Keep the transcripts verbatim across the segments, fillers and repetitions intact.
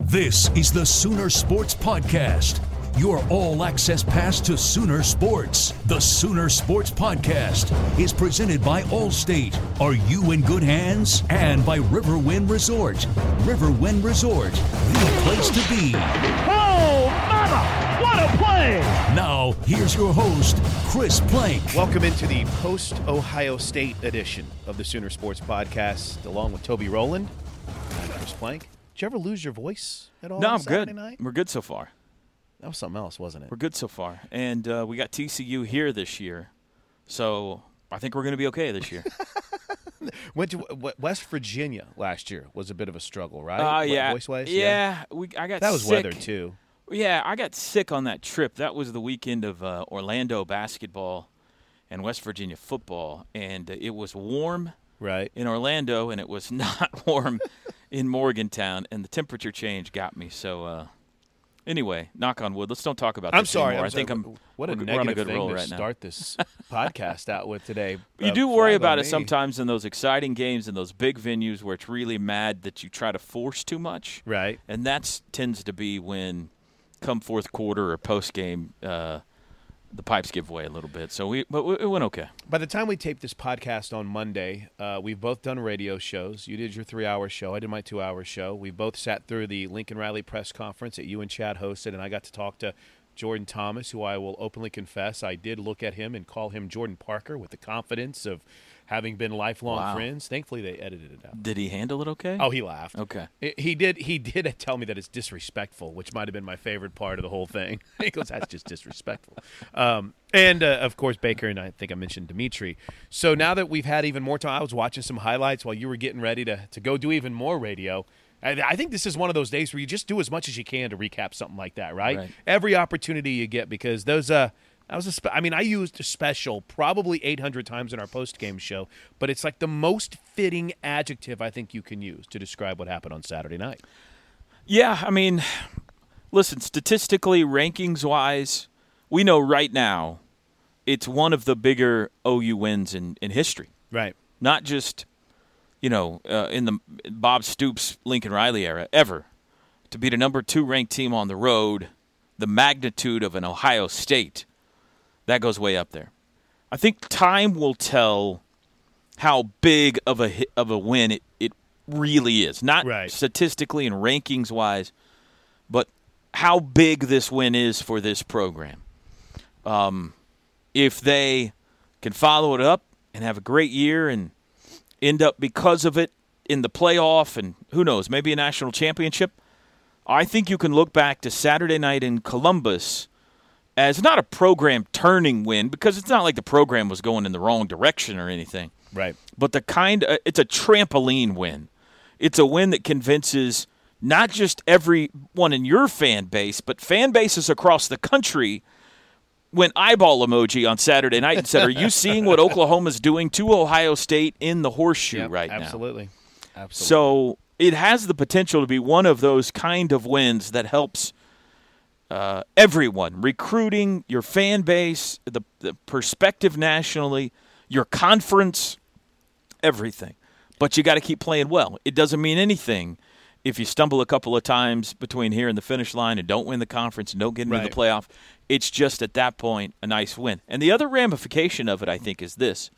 This is the Sooner Sports Podcast, your all-access pass to Sooner Sports. The Sooner Sports Podcast is presented by Allstate. Are you in good hands? And by Riverwind Resort. Riverwind Resort, the place to be. Oh, mama! What a play! Now, here's your host, Chris Plank. Welcome into the post-Ohio State edition of the Sooner Sports Podcast, along with Toby Rowland. I'm Chris Plank. Did you ever lose your voice at all? No, I'm Saturday good. Night? We're good so far. That was something else, wasn't it? We're good so far. And uh, we got T C U here this year, so I think we're going to be okay this year. Went to West Virginia last year. Was a bit of a struggle, right? Uh, yeah. Voice-wise? Yeah. yeah. We, I got that was sick. Weather, too. Yeah, I got sick on that trip. That was the weekend of uh, Orlando basketball and West Virginia football, and uh, it was warm right in Orlando, and it was not warm in Morgantown, and the temperature change got me. So, uh, anyway, knock on wood. Let's don't talk about this I'm sorry, anymore. I'm I think sorry. I'm what a negative a good thing to right start now. This podcast out with today. You uh, do worry about it me. Sometimes in those exciting games and those big venues where it's really mad that you try to force too much. Right. And that tends to be when come fourth quarter or post game uh, the pipes give way a little bit. So we, but it went okay. By the time we taped this podcast on Monday, uh, we've both done radio shows. You did your three-hour show. I did my two-hour show. We both sat through the Lincoln Riley press conference that you and Chad hosted, and I got to talk to Jordan Thomas, who I will openly confess I did look at him and call him Jordan Parker with the confidence of having been lifelong wow. friends. Thankfully, they edited it out. Did he handle it okay? Oh, he laughed. Okay. It, he did He did tell me that it's disrespectful, which might have been my favorite part of the whole thing. He goes, that's just disrespectful. Um, and, uh, of course, Baker and I think I mentioned Demetri. So now that we've had even more time, I was watching some highlights while you were getting ready to, to go do even more radio. I think this is one of those days where you just do as much as you can to recap something like that, right? right. Every opportunity you get, because those uh, – I was a spe- I mean, I used a special probably eight hundred times in our post-game show, but it's like the most fitting adjective I think you can use to describe what happened on Saturday night. Yeah, I mean, listen, statistically, rankings-wise, we know right now it's one of the bigger O U wins in, in history. Right. Not just – you know, uh, in the Bob Stoops, Lincoln Riley era, ever, to beat a number two ranked team on the road, the magnitude of an Ohio State, that goes way up there. I think time will tell how big of a hit, of a win it, it really is. Not right. statistically and rankings-wise, but how big this win is for this program. Um, if they can follow it up and have a great year and end up because of it in the playoff and who knows, maybe a national championship, I think you can look back to Saturday night in Columbus as not a program-turning win, because it's not like the program was going in the wrong direction or anything. Right. But the kind of, it's a trampoline win. it's a win that convinces not just everyone in your fan base, but fan bases across the country went eyeball emoji on Saturday night and said, are you seeing what Oklahoma's doing to Ohio State in the horseshoe yep, right absolutely. now? Absolutely. Absolutely. So it has the potential to be one of those kind of wins that helps uh, everyone, recruiting, your fan base, the, the perspective nationally, your conference, everything. But you got to keep playing well. It doesn't mean anything if you stumble a couple of times between here and the finish line and don't win the conference and don't get into right. the playoff. It's just at that point a nice win. And the other ramification of it, I think, is this.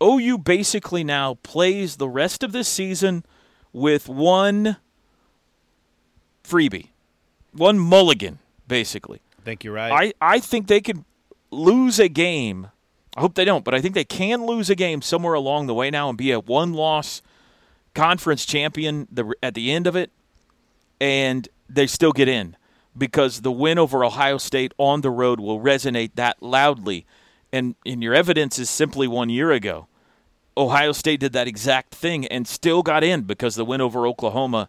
O U basically now plays the rest of this season with one freebie, one mulligan, basically. I think you're right. I, I think they could lose a game. I hope they don't, but I think they can lose a game somewhere along the way now and be a one-loss conference champion the, at the end of it, and they still get in because the win over Ohio State on the road will resonate that loudly. And, and your evidence is simply one year ago. Ohio State did that exact thing and still got in because the win over Oklahoma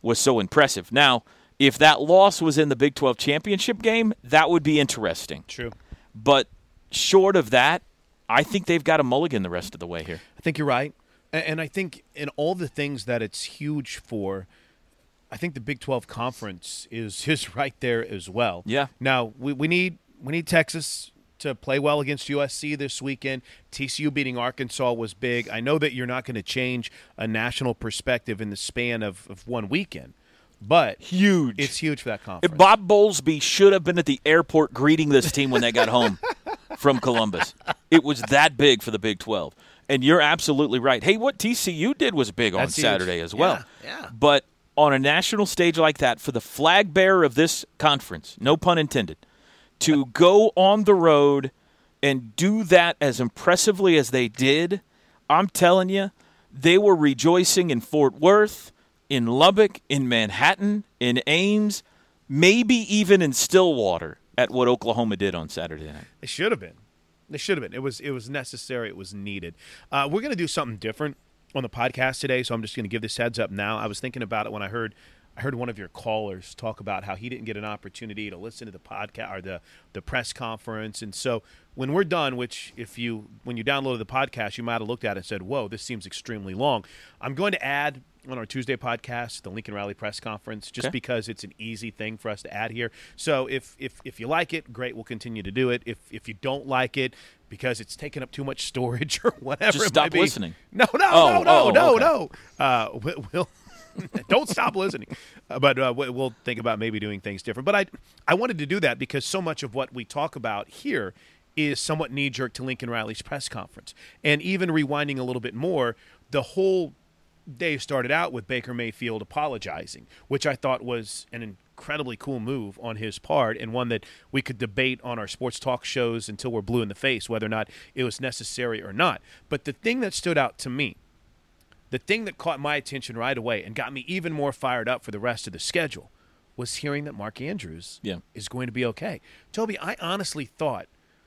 was so impressive. Now, if that loss was in the Big twelve championship game, that would be interesting. True. But short of that, I think they've got a mulligan the rest of the way here. I think you're right. And I think in all the things that it's huge for, I think the Big twelve conference is, is right there as well. Yeah. Now, we, we need we need Texas to play well against U S C this weekend. T C U beating Arkansas was big. I know that you're not going to change a national perspective in the span of, of one weekend, but huge. It's huge for that conference. If Bob Bowlesby should have been at the airport greeting this team when they got home from Columbus. It was that big for the Big twelve. And you're absolutely right. Hey, what T C U did was big That's on Saturday huge. as well. Yeah, yeah. But on a national stage like that, for the flag bearer of this conference, no pun intended, to go on the road and do that as impressively as they did, I'm telling you, they were rejoicing in Fort Worth, in Lubbock, in Manhattan, in Ames, maybe even in Stillwater at what Oklahoma did on Saturday night. They should have been. They should have been. It was it was necessary. It was needed. Uh, we're going to do something different on the podcast today, so I'm just going to give this heads up now. I was thinking about it when I heard – I heard one of your callers talk about how he didn't get an opportunity to listen to the podcast or the, the press conference. And so when we're done, which if you when you downloaded the podcast, you might have looked at it and said, whoa, this seems extremely long. I'm going to add on our Tuesday podcast the Lincoln Riley press conference just okay. because it's an easy thing for us to add here. So if if, if you like it, great, we'll continue to do it. If, if you don't like it because it's taking up too much storage or whatever just it stop might be. listening. No, no, oh, no, no, oh, no, okay. no. Uh, we, we'll – Don't stop listening. Uh, but uh, we'll think about maybe doing things different. But I I wanted to do that because so much of what we talk about here is somewhat knee-jerk to Lincoln Riley's press conference. And even rewinding a little bit more, the whole day started out with Baker Mayfield apologizing, which I thought was an incredibly cool move on his part and one that we could debate on our sports talk shows until we're blue in the face, whether or not it was necessary or not. But the thing that stood out to me, the thing that caught my attention right away and got me even more fired up for the rest of the schedule was hearing that Mark Andrews yeah. is going to be okay. Toby, I honestly thought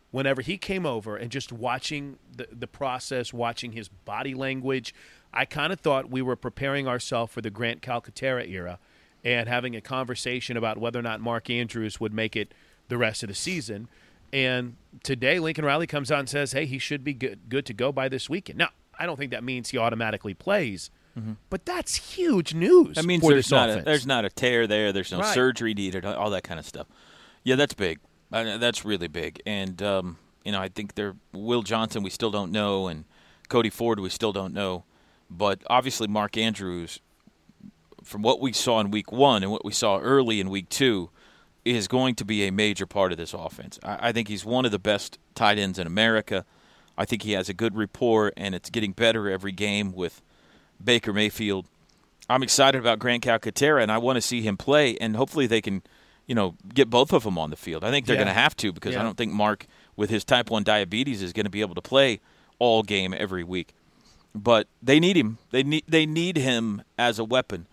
whenever he came over and just watching the, the process, watching his body language, I kind of thought we were preparing ourselves for the Grant Calcaterra era and having a conversation about whether or not Mark Andrews would make it the rest of the season. And today Lincoln Riley comes out and says, hey, he should be good, good to go by this weekend. Now, I don't think that means he automatically plays, mm-hmm. but that's huge news. That means for there's, this not a, there's not a tear there. There's no right. surgery needed, all that kind of stuff. Yeah, that's big. I, that's really big. And, um, you know, I think they're Will Johnson, we still don't know, and Cody Ford, we still don't know. But obviously Mark Andrews, from what we saw in week one and what we saw early in week two, is going to be a major part of this offense. I, I think he's one of the best tight ends in America. I think he has a good rapport, and it's getting better every game with Baker Mayfield. I'm excited about Grant Calcaterra, and I want to see him play, and hopefully they can, you know, get both of them on the field. I think they're yeah. going to have to because yeah. I don't think Mark, with his type one diabetes, is going to be able to play all game every week. But they need him. They need they need him as a weapon.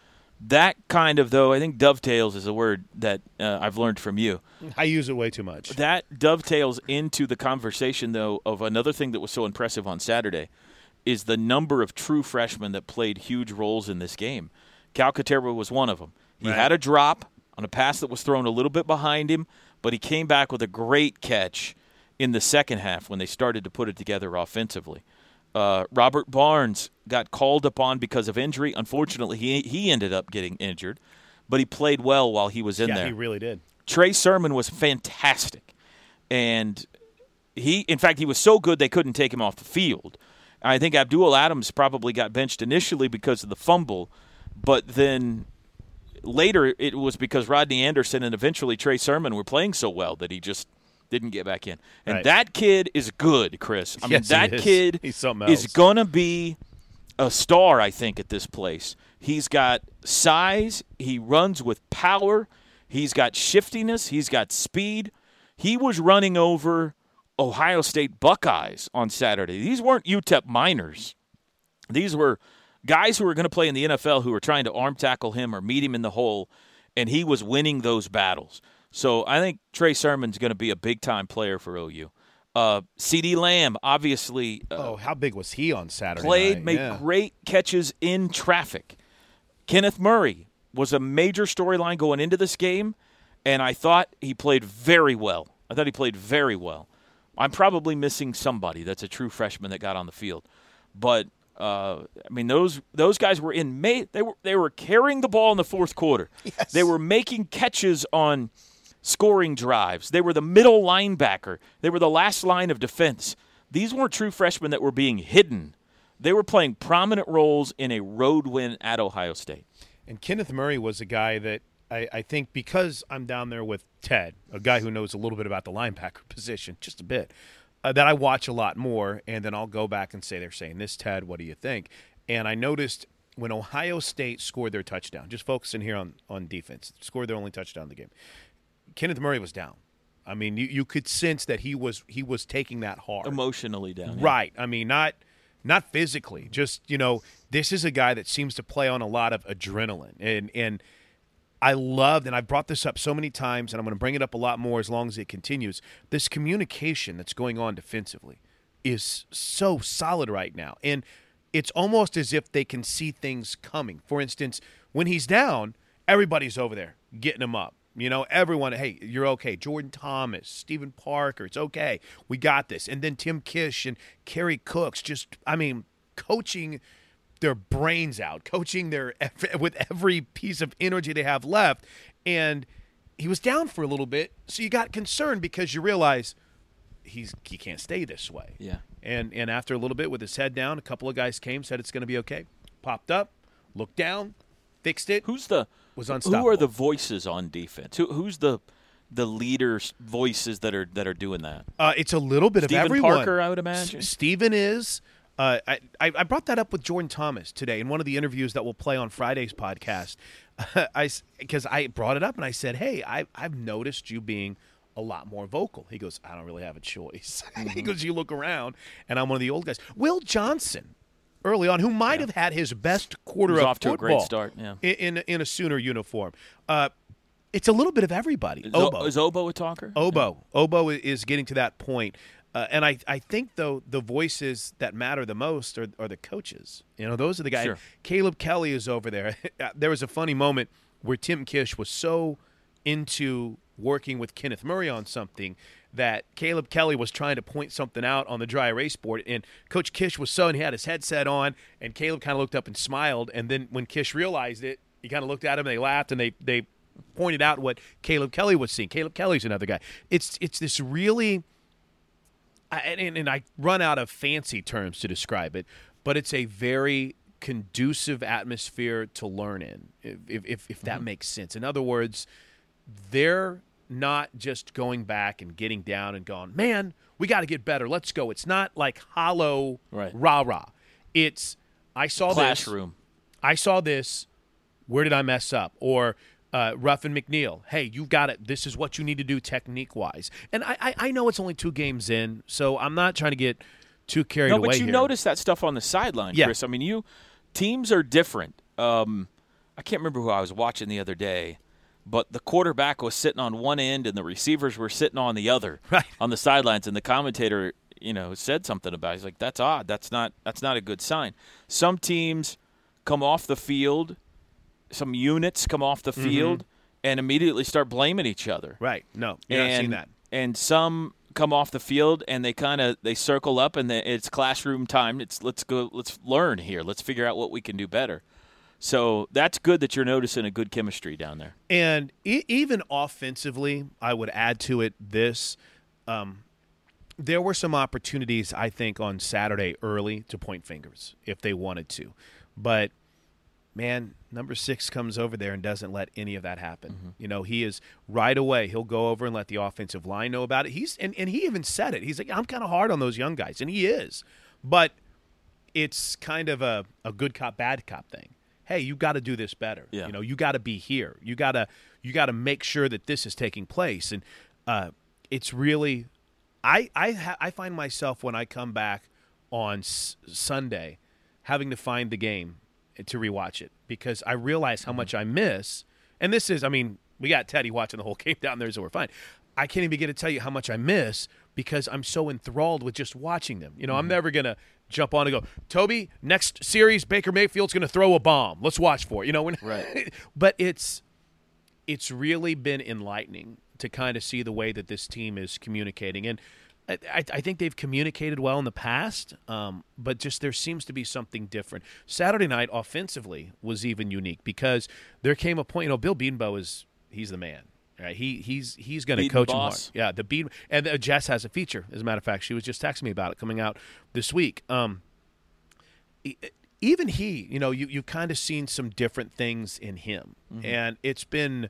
That kind of, though, I think dovetails is a word that uh, I've learned from you. I use it way too much. That dovetails into the conversation, though, of another thing that was so impressive on Saturday is the number of true freshmen that played huge roles in this game. Calcaterra was one of them. He right. had a drop on a pass that was thrown a little bit behind him, but he came back with a great catch in the second half when they started to put it together offensively. Uh, Robert Barnes got called upon because of injury. Unfortunately, he he ended up getting injured, but he played well while he was in yeah, there. Yeah, he really did. Trey Sermon was fantastic. And he, in fact, he was so good they couldn't take him off the field. I think Abdul Adams probably got benched initially because of the fumble, but then later it was because Rodney Anderson and eventually Trey Sermon were playing so well that he just didn't get back in. And right. that kid is good, Chris. I mean, yes, that is. kid is going to be a star, I think, at this place. He's got size. He runs with power. He's got shiftiness. He's got speed. He was running over Ohio State Buckeyes on Saturday. These weren't U T E P minors. These were guys who were going to play in the N F L who were trying to arm tackle him or meet him in the hole, and he was winning those battles. So I think Trey Sermon's going to be a big-time player for O U. Uh, CeeDee Lamb, obviously. Uh, oh, how big was he on Saturday played, night? Made yeah. great catches in traffic. Kenneth Murray was a major storyline going into this game, and I thought he played very well. I thought he played very well. I'm probably missing somebody that's a true freshman that got on the field. But, uh, I mean, those those guys were in May. They were, they were carrying the ball in the fourth quarter. Yes. They were making catches on scoring drives. They were the middle linebacker. They were the last line of defense. These weren't true freshmen that were being hidden. They were playing prominent roles in a road win at Ohio State. And Kenneth Murray was a guy that I, I think because I'm down there with Ted, a guy who knows a little bit about the linebacker position, just a bit, uh, that I watch a lot more, and then I'll go back and say, they're saying this, Ted, what do you think? And I noticed when Ohio State scored their touchdown, just focusing here on, on defense, scored their only touchdown in the game, Kenneth Murray was down. I mean, you, you could sense that he was he was taking that hard. Emotionally down. Yeah. Right. I mean, not not physically. Just, you know, this is a guy that seems to play on a lot of adrenaline. And, and I loved, and I've brought this up so many times, and I'm going to bring it up a lot more as long as it continues, this communication that's going on defensively is so solid right now. And it's almost as if they can see things coming. For instance, when he's down, everybody's over there getting him up. You know, everyone, hey, you're okay. Jordan Thomas, Stephen Parker, it's okay. We got this. And then Tim Kish and Kerry Cooks just, I mean, coaching their brains out, coaching their with every piece of energy they have left. And he was down for a little bit, so you got concerned because you realize he's he can't stay this way. Yeah. And, and after a little bit with his head down, a couple of guys came, said it's going to be okay. Popped up, looked down, fixed it. Who's the – Was unstoppable. Who are the voices on defense? Who, who's the the leaders' voices that are that are doing that? Uh, it's a little bit Stephen of everyone. Parker, I would imagine. S- Stephen is. Uh, I I brought that up with Jordan Thomas today in one of the interviews that we'll play on Friday's podcast. Uh, I because I brought it up and I said, hey, I I've noticed you being a lot more vocal. He goes, I don't really have a choice. Mm-hmm. He goes, you look around, and I'm one of the old guys. Will Johnson. Early on, who might yeah. have had his best quarter of off football to a great start, yeah. in, in in a Sooner uniform. Uh, it's a little bit of everybody. Is Oboe, is Oboe a talker? Oboe. Yeah. Oboe is getting to that point. Uh, and I, I think, though, the voices that matter the most are, are the coaches. You know, those are the guys. Sure. Caleb Kelly is over there. There was a funny moment where Tim Kish was so into working with Kenneth Murray on something that Caleb Kelly was trying to point something out on the dry erase board, and Coach Kish was so, and he had his headset on, and Caleb kind of looked up and smiled, and then when Kish realized it, he kind of looked at him, and they laughed, and they they pointed out what Caleb Kelly was seeing. Caleb Kelly's another guy. It's it's this really, and, and I run out of fancy terms to describe it, but it's a very conducive atmosphere to learn in, if if, if that mm-hmm. makes sense. In other words, they're not just going back and getting down and going, man, we got to get better. Let's go. It's not like hollow right. rah-rah. It's, I saw Classroom. this. I saw this. Where did I mess up? Or uh, Ruffin McNeil, hey, you've got it. This is what you need to do technique-wise. And I, I, I know it's only two games in, so I'm not trying to get too carried away No, but away you here. Notice that stuff on the sideline, yeah. Chris. I mean, you teams are different. Um, I can't remember who I was watching the other day. But the quarterback was sitting on one end and the receivers were sitting on the other right. on the sidelines. And the commentator you know, said something about it. He's like, that's odd. That's not that's not a good sign. Some teams come off the field, some units come off the field, mm-hmm. and immediately start blaming each other. Right. No, you're and, not seeing that. And some come off the field and they kind of they circle up and they, it's classroom time. It's let's go. Let's learn here. Let's figure out what we can do better. So that's good that you're noticing a good chemistry down there. And e- even offensively, I would add to it this. Um, there were some opportunities, I think, on Saturday early to point fingers if they wanted to. But, man, number six comes over there and doesn't let any of that happen. Mm-hmm. You know, he is right away. He'll go over and let the offensive line know about it. He's and, and he even said it. He's like, I'm kind of hard on those young guys. And he is. But it's kind of a, a good cop, bad cop thing. Hey, you got to do this better. Yeah. You know, you got to be here. You got to you got to make sure that this is taking place. And uh, it's really, I I, ha- I find myself when I come back on s- Sunday having to find the game to rewatch it because I realize how mm-hmm. much I miss. And this is, I mean, we got Teddy watching the whole game down there, so we're fine. I can't even begin to tell you how much I miss because I'm so enthralled with just watching them. You know, mm-hmm. I'm never gonna jump on and go, Toby, next series, Baker Mayfield's going to throw a bomb. Let's watch for it. You know, when, right. But it's it's really been enlightening to kind of see the way that this team is communicating. And I, I, I think they've communicated well in the past, um, but just there seems to be something different. Saturday night offensively was even unique because there came a point, you know, Bill Beatonbow is he's the man. Right. He he's he's going to coach him hard. Yeah, the beat and the, Jess has a feature. As a matter of fact, she was just texting me about it coming out this week. Um, even he, you know, you you kind of seen some different things in him, mm-hmm. and it's been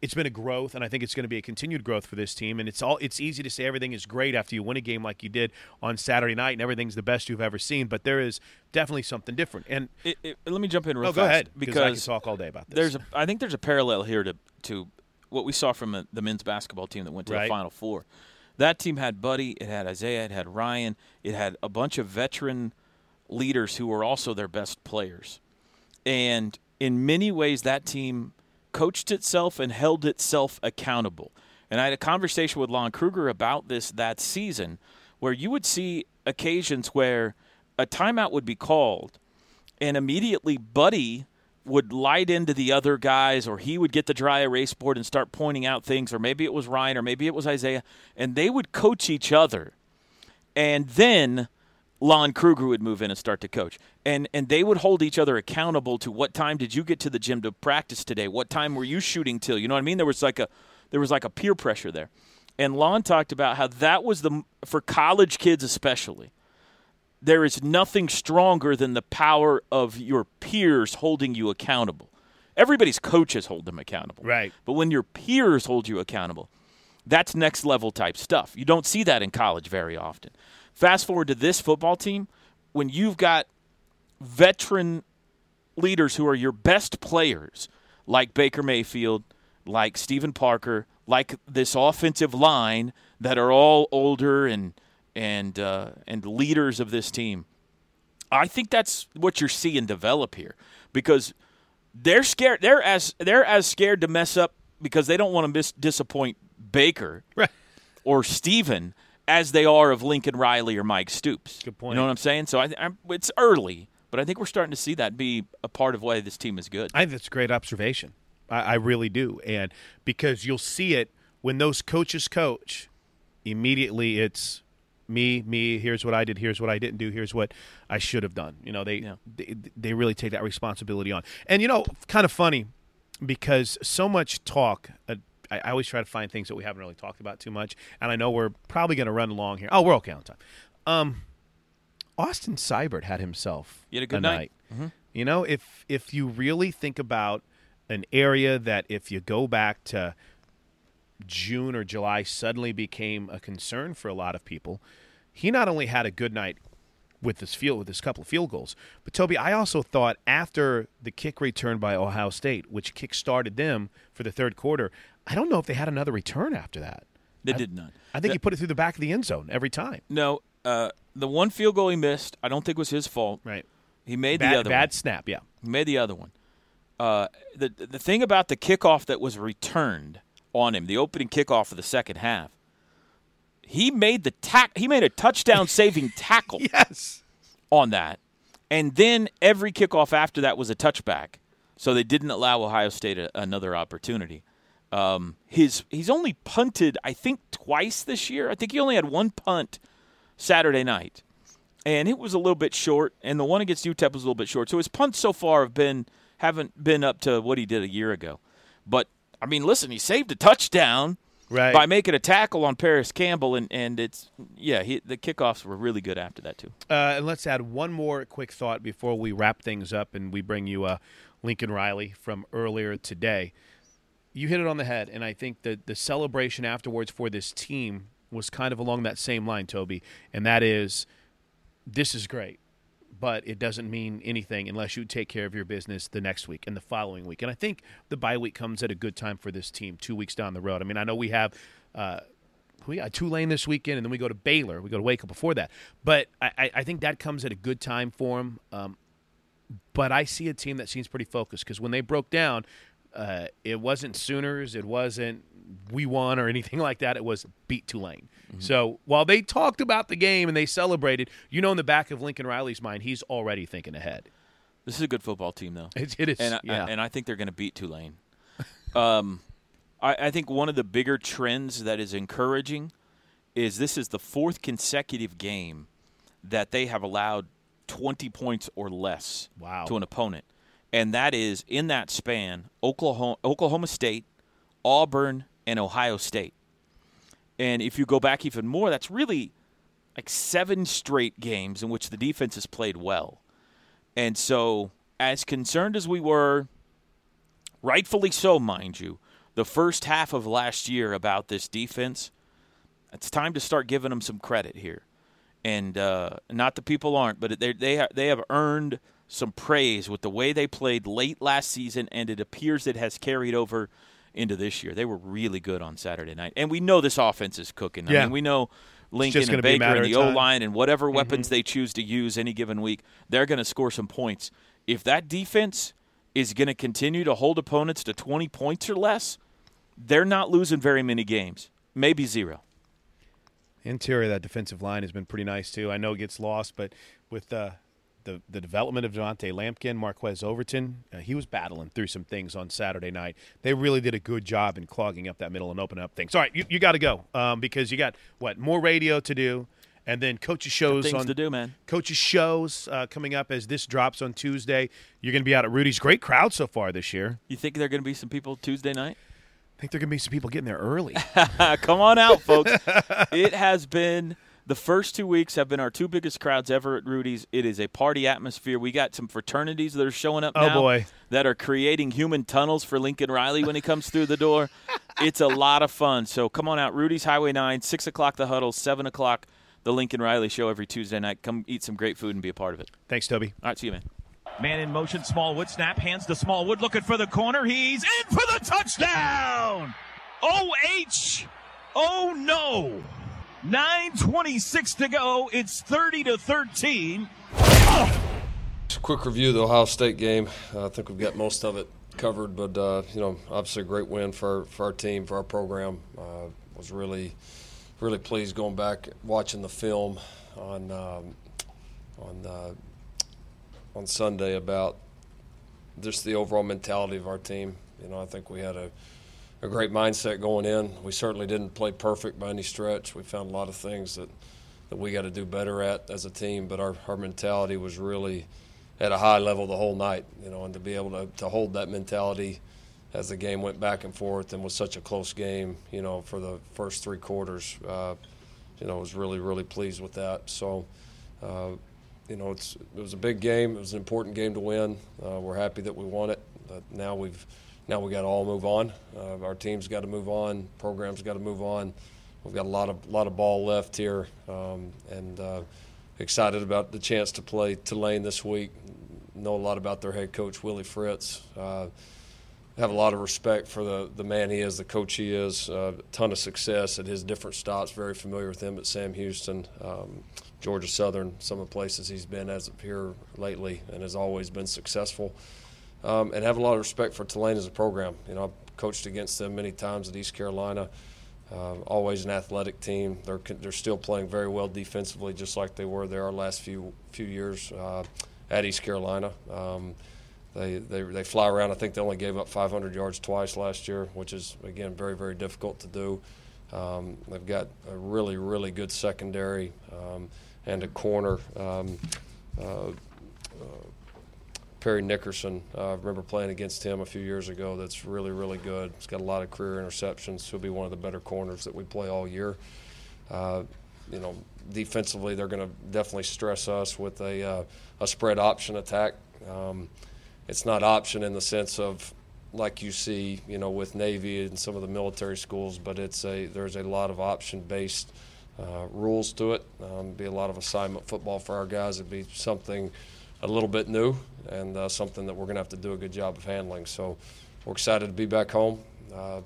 it's been a growth, and I think it's going to be a continued growth for this team. And it's all it's easy to say everything is great after you win a game like you did on Saturday night, and everything's the best you've ever seen. But there is definitely something different. And it, it, let me jump in real oh, fast. Go ahead, because I can talk all day about this. There's a, I think there's a parallel here to. to what we saw from the, the men's basketball team that went to right. the Final Four. That team had Buddy, it had Isaiah, it had Ryan, it had a bunch of veteran leaders who were also their best players. And in many ways, that team coached itself and held itself accountable. And I had a conversation with Lon Kruger about this that season, where you would see occasions where a timeout would be called, and immediately Buddy would light into the other guys, or he would get the dry erase board and start pointing out things, or maybe it was Ryan, or maybe it was Isaiah, and they would coach each other. And then Lon Kruger would move in and start to coach. And and they would hold each other accountable to what time did you get to the gym to practice today? What time were you shooting till? You know what I mean? There was like a there was like a peer pressure there. And Lon talked about how that was the for college kids especially. There is nothing stronger than the power of your peers holding you accountable. Everybody's coaches hold them accountable. Right. But when your peers hold you accountable, that's next level type stuff. You don't see that in college very often. Fast forward to this football team, when you've got veteran leaders who are your best players, like Baker Mayfield, like Stephen Parker, like this offensive line that are all older and and uh, and leaders of this team. I think that's what you're seeing develop here because they're scared. They're as they're as scared to mess up because they don't want to miss, disappoint Baker right. or Steven as they are of Lincoln Riley or Mike Stoops. Good point. You know what I'm saying? So I th- I'm, it's early, but I think we're starting to see that be a part of why this team is good. I think that's a great observation. I, I really do. And because you'll see it when those coaches coach, immediately it's – Me, me, here's what I did, here's what I didn't do, here's what I should have done. You know, they, yeah. they they really take that responsibility on. And, you know, kind of funny because so much talk, uh, I, I always try to find things that we haven't really talked about too much, and I know we're probably going to run long here. Oh, we're okay on time. Um, Austin Seibert had himself you had a good a night. night. Mm-hmm. You know, if if you really think about an area that if you go back to – June or July suddenly became a concern for a lot of people. He not only had a good night with this field with this couple of field goals, but Toby, I also thought after the kick return by Ohio State, which kick-started them for the third quarter, I don't know if they had another return after that. They I, did not. I think the, he put it through the back of the end zone every time. No, uh, the one field goal he missed, I don't think was his fault. Right. He made bad, the other bad one. Bad snap, yeah. He made the other one. Uh, the the thing about the kickoff that was returned on him, the opening kickoff of the second half, He made the tack. He made a touchdown-saving tackle. Yes. On that, and then every kickoff after that was a touchback, so they didn't allow Ohio State a, another opportunity. Um, his he's only punted, I think, twice this year. I think he only had one punt Saturday night, and it was a little bit short. And the one against U T E P was a little bit short. So his punts so far have been haven't been up to what he did a year ago. But I mean, listen, he saved a touchdown. Right. By making a tackle on Paris Campbell, and, and it's yeah, he, the kickoffs were really good after that too. Uh, and let's add one more quick thought before we wrap things up and we bring you uh, Lincoln Riley from earlier today. You hit it on the head, and I think that the celebration afterwards for this team was kind of along that same line, Toby, and that is, this is great, but it doesn't mean anything unless you take care of your business the next week and the following week. And I think the bye week comes at a good time for this team, two weeks down the road. I mean, I know we have uh, we got Tulane this weekend, and then we go to Baylor. We go to Waco before that. But I, I think that comes at a good time for them. Um, but I see a team that seems pretty focused, because when they broke down, uh, it wasn't Sooners, it wasn't we won or anything like that. It was beat Tulane. Mm-hmm. So while they talked about the game and they celebrated, you know, in the back of Lincoln Riley's mind, he's already thinking ahead. This is a good football team, though. It, it is, and I, yeah. I, and I think they're going to beat Tulane. um, I, I think one of the bigger trends that is encouraging is this is the fourth consecutive game that they have allowed twenty points or less wow. to an opponent, and that is in that span Oklahoma, Oklahoma State, Auburn, and Ohio State. And if you go back even more, that's really like seven straight games in which the defense has played well. And so, as concerned as we were, rightfully so, mind you, the first half of last year about this defense, it's time to start giving them some credit here. And uh, not the people aren't, but they they ha- they have earned some praise with the way they played late last season, and it appears it has carried over into this year. They were really good on Saturday night. And we know this offense is cooking. Yeah. I mean, we know Lincoln and Baker and the O-line and whatever mm-hmm. weapons they choose to use any given week, they're going to score some points. If that defense is going to continue to hold opponents to twenty points or less, they're not losing very many games, maybe zero. Interior of that defensive line has been pretty nice, too. I know it gets lost, but with uh, the, the development of Devontae Lampkin, Marquez Overton, uh, he was battling through some things on Saturday night. They really did a good job in clogging up that middle and opening up things. All right, you, you got to go um, because you got, what, more radio to do, and then coaches' shows. Good things on, to do, man. Coaches' shows uh, coming up as this drops on Tuesday. You're going to be out at Rudy's. Great crowd so far this year. You think there are going to be some people Tuesday night? I think there are going to be some people getting there early. Come on out, folks. It has been... The first two weeks have been our two biggest crowds ever at Rudy's. It is a party atmosphere. We got some fraternities that are showing up oh now boy. that are creating human tunnels for Lincoln Riley when he comes through the door. It's a lot of fun. So come on out. Rudy's Highway nine, six o'clock the huddle, seven o'clock the Lincoln Riley show every Tuesday night. Come eat some great food and be a part of it. Thanks, Toby. All right, see you, man. Man in motion, Smallwood, snap, hands to Smallwood, looking for the corner. He's in for the touchdown! O H! Oh, no! nine twenty-six to go. It's thirty to thirteen. Oh. Quick review of the Ohio State game. Uh, I think we've got most of it covered, but uh, you know, obviously a great win for, for our team, for our program. Uh, was really, really pleased going back watching the film on um, on uh, on Sunday about just the overall mentality of our team. You know, I think we had a. A great mindset going in. We certainly didn't play perfect by any stretch. We found a lot of things that, that we got to do better at as a team, but our, our mentality was really at a high level the whole night, you know, and to be able to, to hold that mentality as the game went back and forth and was such a close game, you know, for the first three quarters, uh, you know, I was really, really pleased with that. So, uh, you know, it's it was a big game. It was an important game to win. Uh, we're happy that we won it. But now we've Now we got to all move on. Uh, our team's got to move on. Program's got to move on. We've got a lot of lot of ball left here, um, and uh, excited about the chance to play Tulane this week. Know a lot about their head coach Willie Fritz. Uh, have a lot of respect for the the man he is, the coach he is. Uh, a ton of success at his different stops. Very familiar with him at Sam Houston, um, Georgia Southern, some of the places he's been as of here lately, and has always been successful. Um, and have a lot of respect for Tulane as a program. You know, I've coached against them many times at East Carolina. Um, always an athletic team. They're they're still playing very well defensively, just like they were there our last few few years uh, at East Carolina. Um, they, they they fly around. I think they only gave up five hundred yards twice last year, which is again very very difficult to do. Um, they've got a really really good secondary um, and a corner. Um, uh, uh, Perry Nickerson, I uh, remember playing against him a few years ago. That's really, really good. He's got a lot of career interceptions. He'll be one of the better corners that we play all year. Uh, you know, defensively, they're going to definitely stress us with a uh, a spread option attack. Um, it's not option in the sense of like you see, you know, with Navy and some of the military schools, but it's a there's a lot of option-based uh, rules to it. Um, be a lot of assignment football for our guys. It'd be something a little bit new, and uh, something that we're going to have to do a good job of handling. So we're excited to be back home. Uh,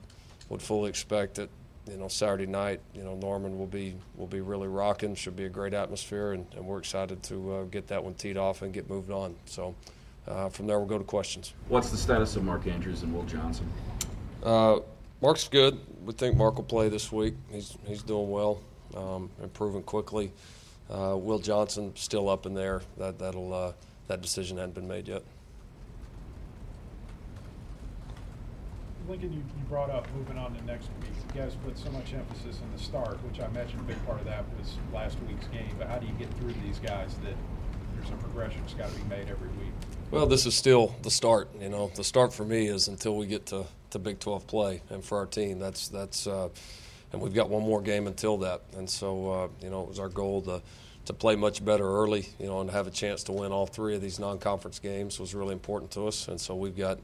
would fully expect that, you know, Saturday night, you know, Norman will be will be really rocking. Should be a great atmosphere, and, and we're excited to uh, get that one teed off and get moved on. So uh, from there, we'll go to questions. What's the status of Mark Andrews and Will Johnson? Uh, Mark's good. We think Mark will play this week. He's he's doing well, um, improving quickly. Uh, Will Johnson still up in there. That that'll uh, that decision hadn't been made yet. Lincoln, you, you brought up moving on to next week. You guys put so much emphasis on the start, which I mentioned a big part of that was last week's game. But how do you get through to these guys that there's a progression that's got to be made every week? Well, this is still the start. You know, the start for me is until we get to, to Big twelve play, and for our team, that's that's. Uh, And we've got one more game until that. And so, uh, you know, it was our goal to to play much better early, you know, and have a chance to win all three of these non-conference games was really important to us. And so we've got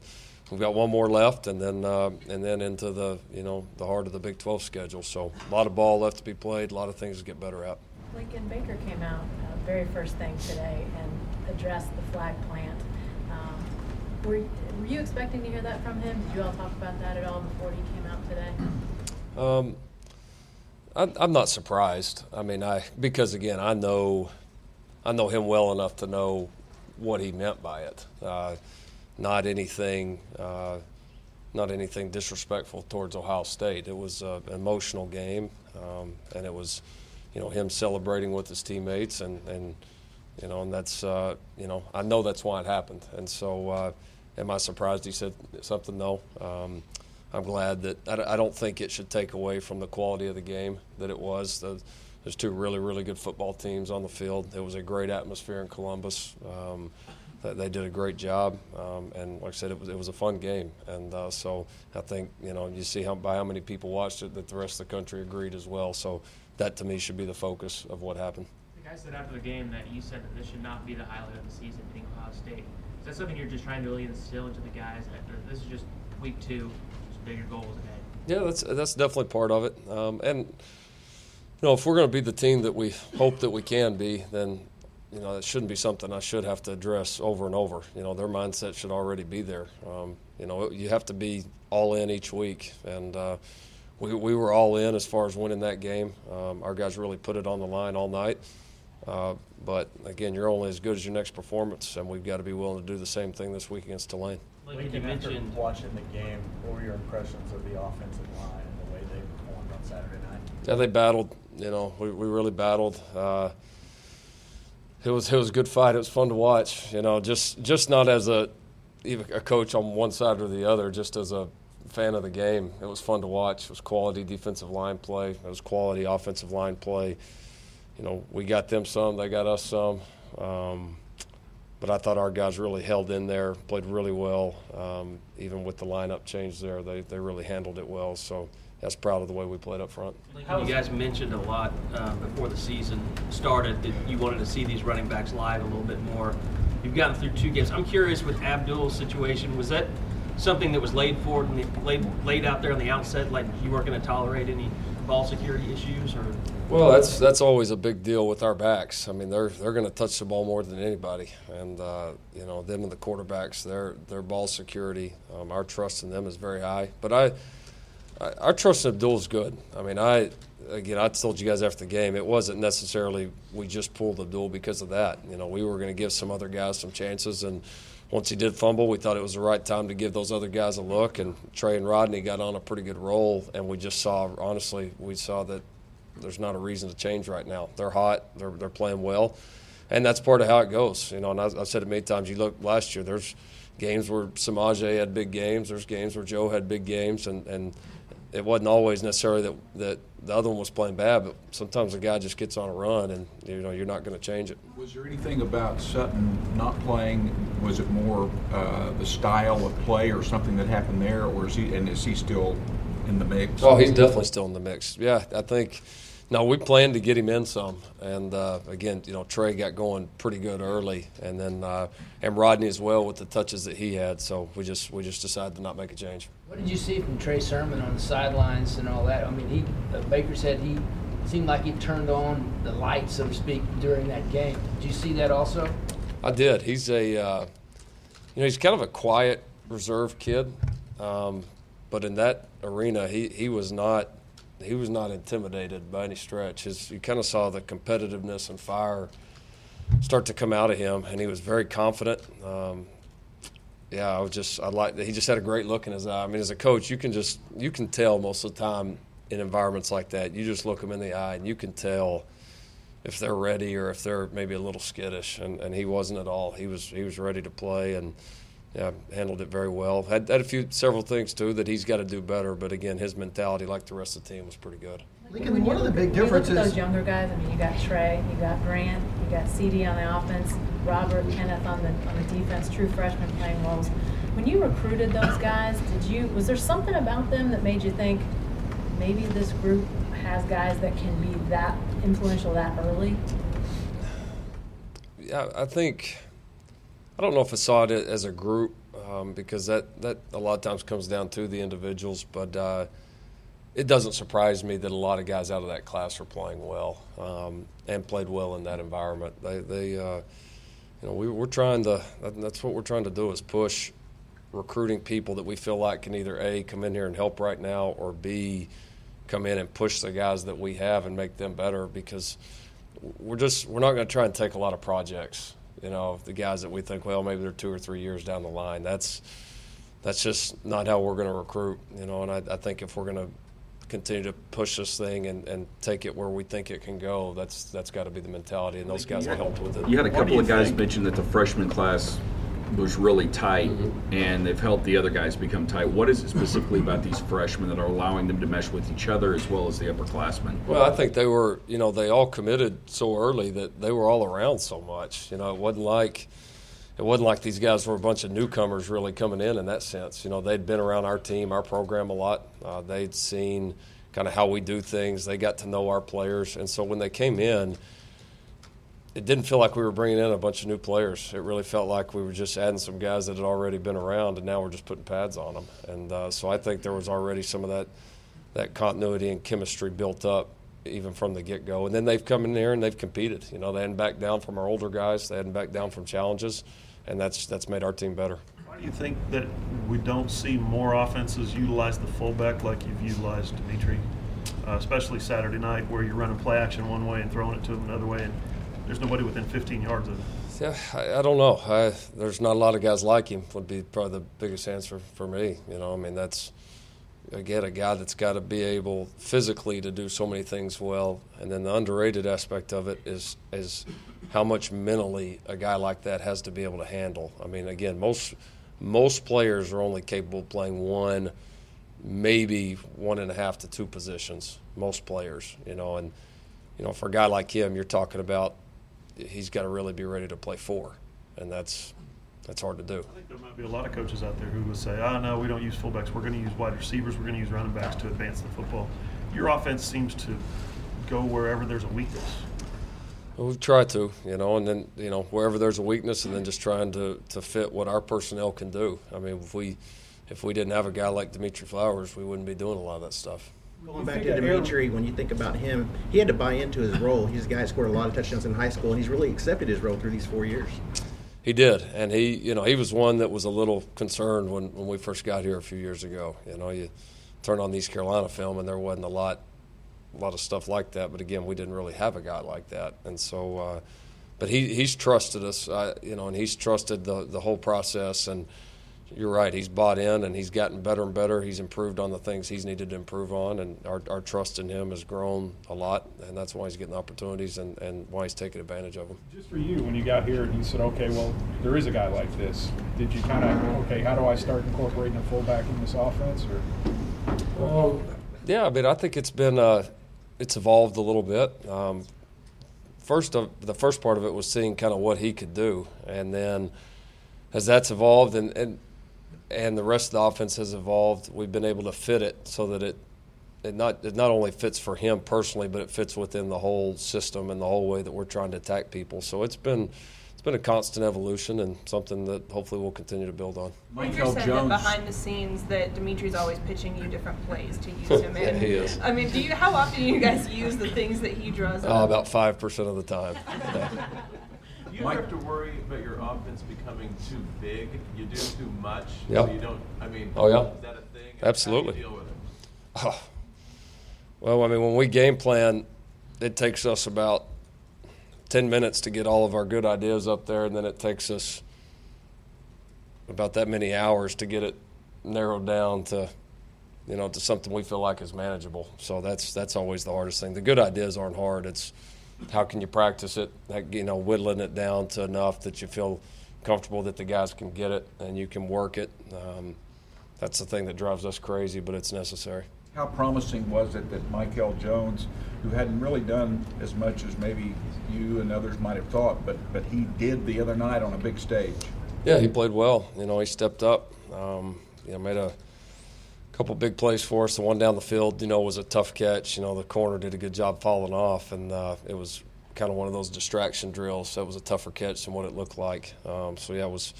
we've got one more left, and then uh, and then into the, you know, the heart of the Big twelve schedule. So a lot of ball left to be played, a lot of things to get better at. Lincoln, Baker came out uh, very first thing today and addressed the flag plant. Um, were, were you expecting to hear that from him? Did you all talk about that at all before he came out today? Um. I'm not surprised. I mean, I because again, I know, I know him well enough to know what he meant by it. Uh, not anything, uh, not anything disrespectful towards Ohio State. It was an emotional game, um, and it was, you know, him celebrating with his teammates, and, and you know, and that's, uh, you know, I know that's why it happened. And so, uh, am I surprised he said something? No. Um, I'm glad that I don't think it should take away from the quality of the game that it was. There's two really, really good football teams on the field. It was a great atmosphere in Columbus. Um, they did a great job, um, and like I said, it was it was a fun game. And uh, so I think, you know, you see how by how many people watched it that the rest of the country agreed as well. So that to me should be the focus of what happened. The guy said after the game that you said that this should not be the highlight of the season being Ohio State. Is that something you're just trying to really instill into the guys that this is just week two? Bigger goals ahead. Yeah, that's that's definitely part of it. Um, and, you know, if we're going to be the team that we hope that we can be, then, you know, that shouldn't be something I should have to address over and over. You know, their mindset should already be there. Um, you know, you have to be all in each week. And uh, we we were all in as far as winning that game. Um, our guys really put it on the line all night. Uh, but, again, you're only as good as your next performance, and we've got to be willing to do the same thing this week against Tulane. Lincoln, you mentioned watching the game, what were your impressions of the offensive line and the way they performed on Saturday night? Yeah, they battled. You know, we, we really battled. Uh, it was it was a good fight. It was fun to watch. You know, just just not as a a coach on one side or the other, just as a fan of the game. It was fun to watch. It was quality defensive line play. It was quality offensive line play. You know, we got them some, they got us some. Um, but I thought our guys really held in there, played really well. Um, even with the lineup change there, they, they really handled it well. So that's proud of the way we played up front. You guys mentioned a lot uh, before the season started that you wanted to see these running backs live a little bit more. You've gotten through two games. I'm curious with Abdul's situation, was that something that was laid forward and laid, laid out there on the outset, like you weren't going to tolerate any ball security issues? Or well, that's that's always a big deal with our backs. I mean, they're they're going to touch the ball more than anybody, and uh, you know, them and the quarterbacks, their their ball security, um, our trust in them is very high. But I, I our trust in Abdul is good. I mean, I again, I told you guys after the game, it wasn't necessarily we just pulled Abdul because of that. You know, we were going to give some other guys some chances, and once he did fumble, we thought it was the right time to give those other guys a look. And Trey and Rodney got on a pretty good roll, and we just saw, honestly, we saw that there's not a reason to change right now. They're hot. They're they're playing well. And that's part of how it goes. You know, and I've said it many times. You look last year, there's games where Samaje had big games. There's games where Joe had big games. And, and it wasn't always necessarily that, that the other one was playing bad, but sometimes a guy just gets on a run and, you know, you're not going to change it. Was there anything about Sutton not playing? Was it more uh, the style of play or something that happened there? Or is he, and is he still in the mix? Oh, he's definitely still in the mix. Yeah, I think – no, we planned to get him in some, and uh, again, you know, Trey got going pretty good early, and then uh, and Rodney as well with the touches that he had. So we just we just decided to not make a change. What did you see from Trey Sermon on the sidelines and all that? I mean, he uh, Baker said he seemed like he turned on the light, so to speak, during that game. Did you see that also? I did. He's a uh, you know he's kind of a quiet, reserved kid, um, but in that arena, he he was not. He was not intimidated by any stretch. His, you kind of saw the competitiveness and fire start to come out of him, and he was very confident. Um, yeah, I was just, I liked that. He just had a great look in his eye. I mean, as a coach, you can just, you can tell most of the time in environments like that. You just look them in the eye, and you can tell if they're ready or if they're maybe a little skittish. And, and he wasn't at all. He was, he was ready to play, and yeah, handled it very well. Had, had a few, several things, too, that he's got to do better. But, again, his mentality, like the rest of the team, was pretty good. Lincoln, when one you, of the big differences. Those younger guys, I mean, you got Trey, you got Grant, you got C D on the offense, Robert, Kenneth on the on the defense, true freshmen playing roles. When you recruited those guys, did you was there something about them that made you think maybe this group has guys that can be that influential that early? Yeah, I think – I don't know if I saw it as a group um, because that, that a lot of times comes down to the individuals, but uh, it doesn't surprise me that a lot of guys out of that class are playing well um, and played well in that environment. They, they uh, you know, we, we're trying to that's what we're trying to do is push recruiting people that we feel like can either A, come in here and help right now, or B, come in and push the guys that we have and make them better, because we're just we're not going to try and take a lot of projects. You know, the guys that we think, well, maybe they're two or three years down the line. That's that's just not how we're going to recruit, you know. And I, I think if we're going to continue to push this thing and, and take it where we think it can go, that's that's got to be the mentality. And those guys have helped with it. You had a couple of guys mention that the freshman class was really tight, mm-hmm. and they've helped the other guys become tight. What is it specifically about these freshmen that are allowing them to mesh with each other as well as the upperclassmen? Well, I think they were, you know, they all committed so early that they were all around so much. You know, it wasn't like it wasn't like these guys were a bunch of newcomers really coming in in that sense. You know, they'd been around our team, our program a lot. Uh, they'd seen kind of how we do things. They got to know our players. And so when they came in, it didn't feel like we were bringing in a bunch of new players. It really felt like we were just adding some guys that had already been around, and now we're just putting pads on them. And uh, so I think there was already some of that that continuity and chemistry built up even from the get-go. And then they've come in here and they've competed. You know, they hadn't backed down from our older guys. They hadn't backed down from challenges, and that's that's made our team better. Why do you think that we don't see more offenses utilize the fullback like you've utilized Demetri, uh, especially Saturday night where you're running play action one way and throwing it to him another way, and there's nobody within fifteen yards of him? Yeah, I, I don't know. I, there's not a lot of guys like him would be probably the biggest answer for me. You know, I mean, that's, again, a guy that's got to be able physically to do so many things well. And then the underrated aspect of it is is how much mentally a guy like that has to be able to handle. I mean, again, most most players are only capable of playing one, maybe one and a half to two positions, most players. You know, and, you know, for a guy like him, you're talking about he's got to really be ready to play four, and that's that's hard to do. I think there might be a lot of coaches out there who would say, oh, no, we don't use fullbacks. We're going to use wide receivers. We're going to use running backs to advance the football. Your offense seems to go wherever there's a weakness. Well, we've tried to, you know, and then, you know, wherever there's a weakness, and then just trying to, to fit what our personnel can do. I mean, if we if we didn't have a guy like Demetri Flowers, we wouldn't be doing a lot of that stuff. Going back to Demetri, when you think about him, he had to buy into his role. He's a guy who scored a lot of touchdowns in high school, and he's really accepted his role through these four years. He did, and he, you know, he was one that was a little concerned when, when we first got here a few years ago. You know, you turn on the East Carolina film, and there wasn't a lot, a lot of stuff like that. But again, we didn't really have a guy like that, and so uh, but he he's trusted us, I, you know, and he's trusted the the whole process. And you're right, he's bought in and he's gotten better and better. He's improved on the things he's needed to improve on, and our, our trust in him has grown a lot, and that's why he's getting opportunities and, and why he's taking advantage of them. Just for you, when you got here and you said, okay, well, there is a guy like this, did you kind of, okay, how do I start incorporating a fullback in this offense? Or? Well, yeah, I mean, I think it's been uh, it's evolved a little bit. Um, first, of, the first part of it was seeing kind of what he could do, and then as that's evolved and, and and the rest of the offense has evolved, we've been able to fit it so that it it not it not only fits for him personally, but it fits within the whole system and the whole way that we're trying to attack people. So it's been it's been a constant evolution and something that hopefully we'll continue to build on. Michael Jones said behind the scenes that Demetri's always pitching you different plays to use him in. Yeah, he is. I mean, do you how often do you guys use the things that he draws up? Uh, about five percent of the time. Yeah. You don't have to worry about your offense becoming too big. You do too much. Yep. So you don't, I mean, oh, yeah. Is that a thing? Absolutely. How do you deal with it? Oh. Well, I mean, when we game plan, it takes us about ten minutes to get all of our good ideas up there, and then it takes us about that many hours to get it narrowed down to, you know, to something we feel like is manageable. So that's that's always the hardest thing. The good ideas aren't hard. It's how can you practice it, you know, whittling it down to enough that you feel comfortable that the guys can get it and you can work it. Um, that's the thing that drives us crazy, but it's necessary. How promising was it that Michael Jones, who hadn't really done as much as maybe you and others might have thought, but, but he did the other night on a big stage? Yeah, he played well. You know, he stepped up, um, you know, made a couple big plays for us. The one down the field, you know, was a tough catch. You know, the corner did a good job falling off, and uh, it was kind of one of those distraction drills. So it was a tougher catch than what it looked like. Um, so, yeah, I was,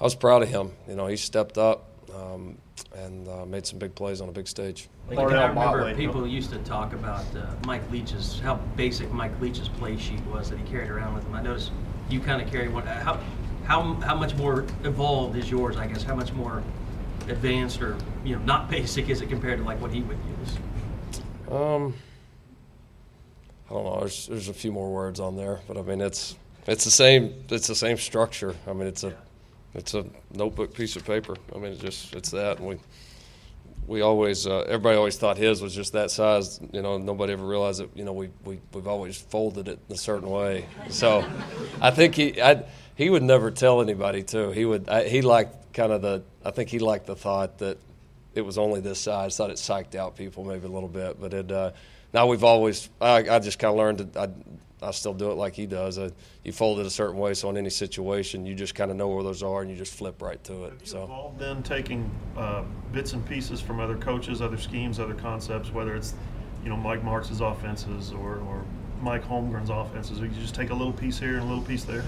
I was proud of him. You know, he stepped up um, and uh, made some big plays on a big stage. Like, I remember people used to talk about uh, Mike Leach's, how basic Mike Leach's play sheet was that he carried around with him. I noticed you kind of carry one. How, how, how much more evolved is yours, I guess? How much more advanced or, you know, not basic is it compared to like what he would use? Um, I don't know. There's, there's a few more words on there, but I mean it's it's the same it's the same structure. I mean it's a yeah. it's a notebook piece of paper. I mean it just it's that, and we we always uh, everybody always thought his was just that size. You know, nobody ever realized that. You know, we we we've always folded it in a certain way. So I think he I he would never tell anybody too. He would I, he liked. Kind of the, I think he liked the thought that it was only this size. Thought it psyched out people maybe a little bit, but it. Uh, now we've always, I, I just kind of learned that I, I still do it like he does. I, you fold it a certain way, so in any situation, you just kind of know where those are and you just flip right to it. Have so. You involved then taking uh, bits and pieces from other coaches, other schemes, other concepts, whether it's, you know, Mike Martz's offenses or, or Mike Holmgren's offenses, or you just take a little piece here and a little piece there?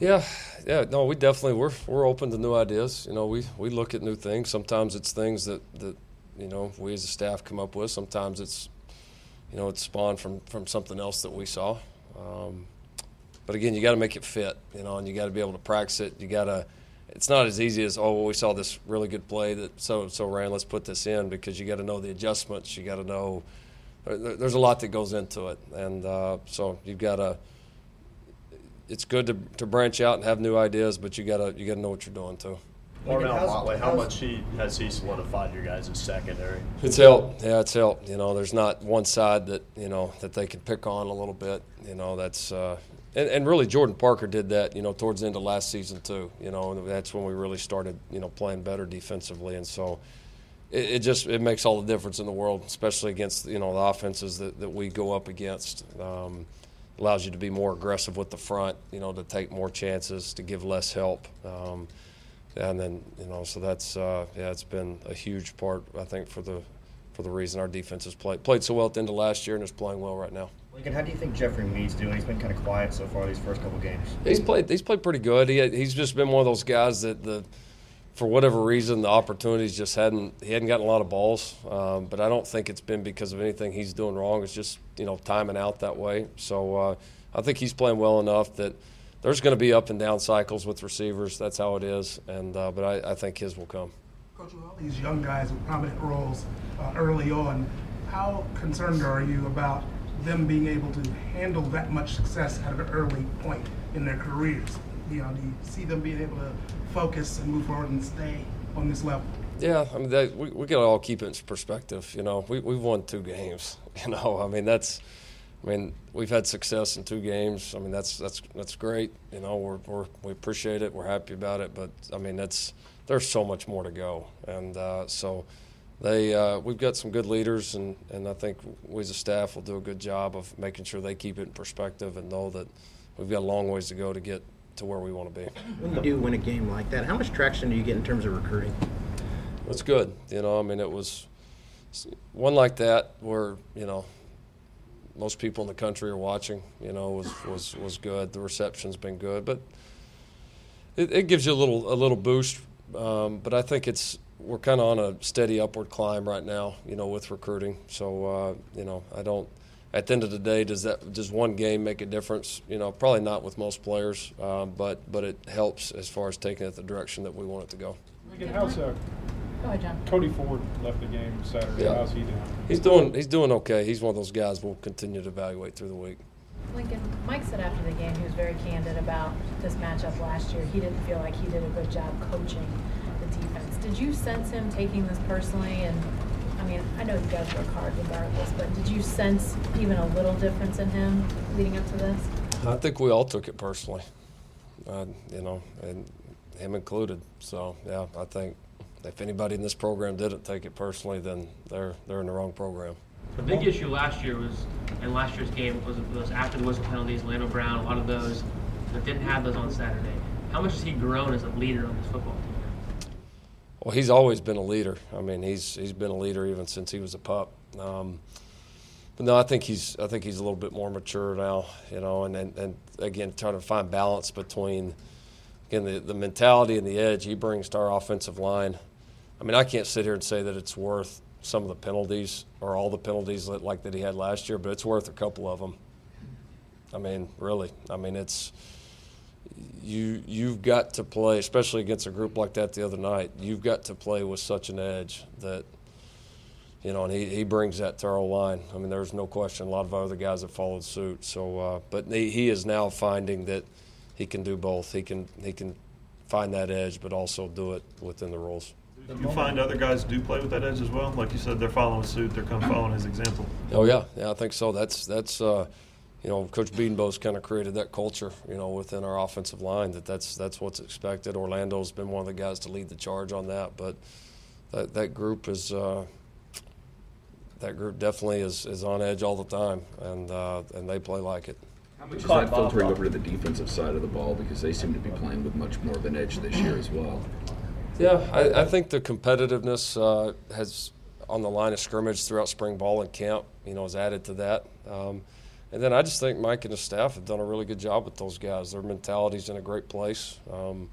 Yeah, yeah, no, we definitely we're we're open to new ideas. You know, we, we look at new things. Sometimes it's things that, that you know we as a staff come up with. Sometimes it's you know it's spawned from, from something else that we saw. Um, but again, you got to make it fit. You know, and you got to be able to practice it. You got to. It's not as easy as oh, well, we saw this really good play that so and so ran. Let's put this in, because you got to know the adjustments. You got to know. There's a lot that goes into it, and uh, so you've got to. It's good to to branch out and have new ideas, but you gotta you gotta know what you're doing too. Ornell Motley, how much he has he solidified your guys' secondary? It's helped. Yeah, it's helped. You know, there's not one side that you know that they can pick on a little bit. You know, that's uh, and and really Jordan Parker did that. You know, towards the end of last season too. You know, and that's when we really started you know playing better defensively, and so it, it just it makes all the difference in the world, especially against you know the offenses that, that we go up against. Um, allows you to be more aggressive with the front, you know, to take more chances, to give less help. Um, and then, you know, so that's, uh, yeah, it's been a huge part, I think, for the for the reason our defense has played, played so well at the end of last year and is playing well right now. Lincoln, how do you think Jeffrey Mead's doing? He's been kind of quiet so far these first couple games. He's played He's played pretty good. He, he's just been one of those guys that, the for whatever reason, the opportunities just hadn't – he hadn't gotten a lot of balls. Um, but I don't think it's been because of anything he's doing wrong. It's just, you know, timing out that way. So uh, I think he's playing well enough that there's going to be up and down cycles with receivers. That's how it is. And uh, but I, I think his will come. Coach, with all these young guys with prominent roles uh, early on, how concerned are you about them being able to handle that much success at an early point in their careers? You know, do you see them being able to focus and move forward and stay on this level? Yeah, I mean, that, we we got to all keep it in perspective. You know, we we've won two games. You know, I mean that's, I mean we've had success in two games. I mean that's that's that's great. You know, we're we're we appreciate it. We're happy about it. But I mean that's there's so much more to go. And uh, so they uh, we've got some good leaders, and, and I think we as a staff will do a good job of making sure they keep it in perspective and know that we've got a long ways to go to get to where we want to be. When you do win a game like that, how much traction do you get in terms of recruiting? It's good, you know. I mean, it was one like that where, you know, most people in the country are watching, you know, was was, was good. The reception's been good, but it, it gives you a little a little boost. Um, but I think it's we're kind of on a steady upward climb right now, you know, with recruiting. So, uh, you know, I don't – at the end of the day, does that does one game make a difference? You know, probably not with most players, um, but, but it helps as far as taking it the direction that we want it to go. Lincoln, how's that? Go ahead, John. Cody Ford left the game Saturday. Yeah. How's he doing? He's doing he's doing okay. He's one of those guys we'll continue to evaluate through the week. Lincoln, Mike said after the game he was very candid about this matchup last year. He didn't feel like he did a good job coaching the defense. Did you sense him taking this personally? And, I mean, I know you guys work hard regardless, but did you sense even a little difference in him leading up to this? I think we all took it personally, uh, you know, and him included. So, yeah, I think – if anybody in this program didn't take it personally, then they're they're in the wrong program. The big issue last year was, in last year's game, was those after the whistle penalties, Lando Brown, a lot of those that didn't have those on Saturday. How much has he grown as a leader on this football team? Well, he's always been a leader. I mean, he's he's been a leader even since he was a pup. Um, but no, I think he's I think he's a little bit more mature now, you know, and and, and again trying to find balance between again the, the mentality and the edge he brings to our offensive line. I mean, I can't sit here and say that it's worth some of the penalties or all the penalties that, like that he had last year, but it's worth a couple of them. I mean, really. I mean, it's you. You've got to play, especially against a group like that the other night. You've got to play with such an edge that, you know, and he, he brings that to our line. I mean, there's no question. A lot of other guys have followed suit. So, uh, but he, he is now finding that he can do both. He can he can find that edge, but also do it within the rules. You find other guys do play with that edge as well? Like you said, they're following suit. They're kind of following his example. Oh, yeah. Yeah, I think so. That's, that's uh, you know, Coach Biedenbo's kind of created that culture, you know, within our offensive line that that's, that's what's expected. Orlando's been one of the guys to lead the charge on that. But that, that group is uh, – that group definitely is, is on edge all the time, and uh, and they play like it. How much is that filtering over to the defensive side of the ball because they seem to be playing with much more of an edge this year as well? Yeah, I, I think the competitiveness uh, has on the line of scrimmage throughout spring ball and camp, you know, is added to that. Um, and then I just think Mike and his staff have done a really good job with those guys. Their mentality's in a great place. Um,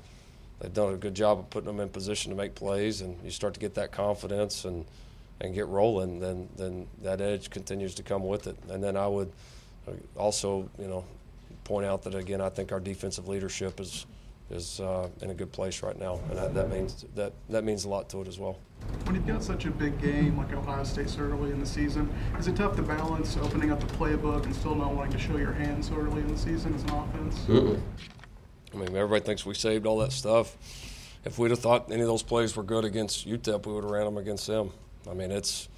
they've done a good job of putting them in position to make plays, and you start to get that confidence and, and get rolling, then then that edge continues to come with it. And then I would also, you know, point out that, again, I think our defensive leadership is – is uh, in a good place right now, and that, that means that that means a lot to it as well. When you've got such a big game like Ohio State so early in the season, is it tough to balance opening up the playbook and still not wanting to show your hand so early in the season as an offense? Mm-mm. I mean, everybody thinks we saved all that stuff. If we'd have thought any of those plays were good against U T E P, we would have ran them against them. I mean, it's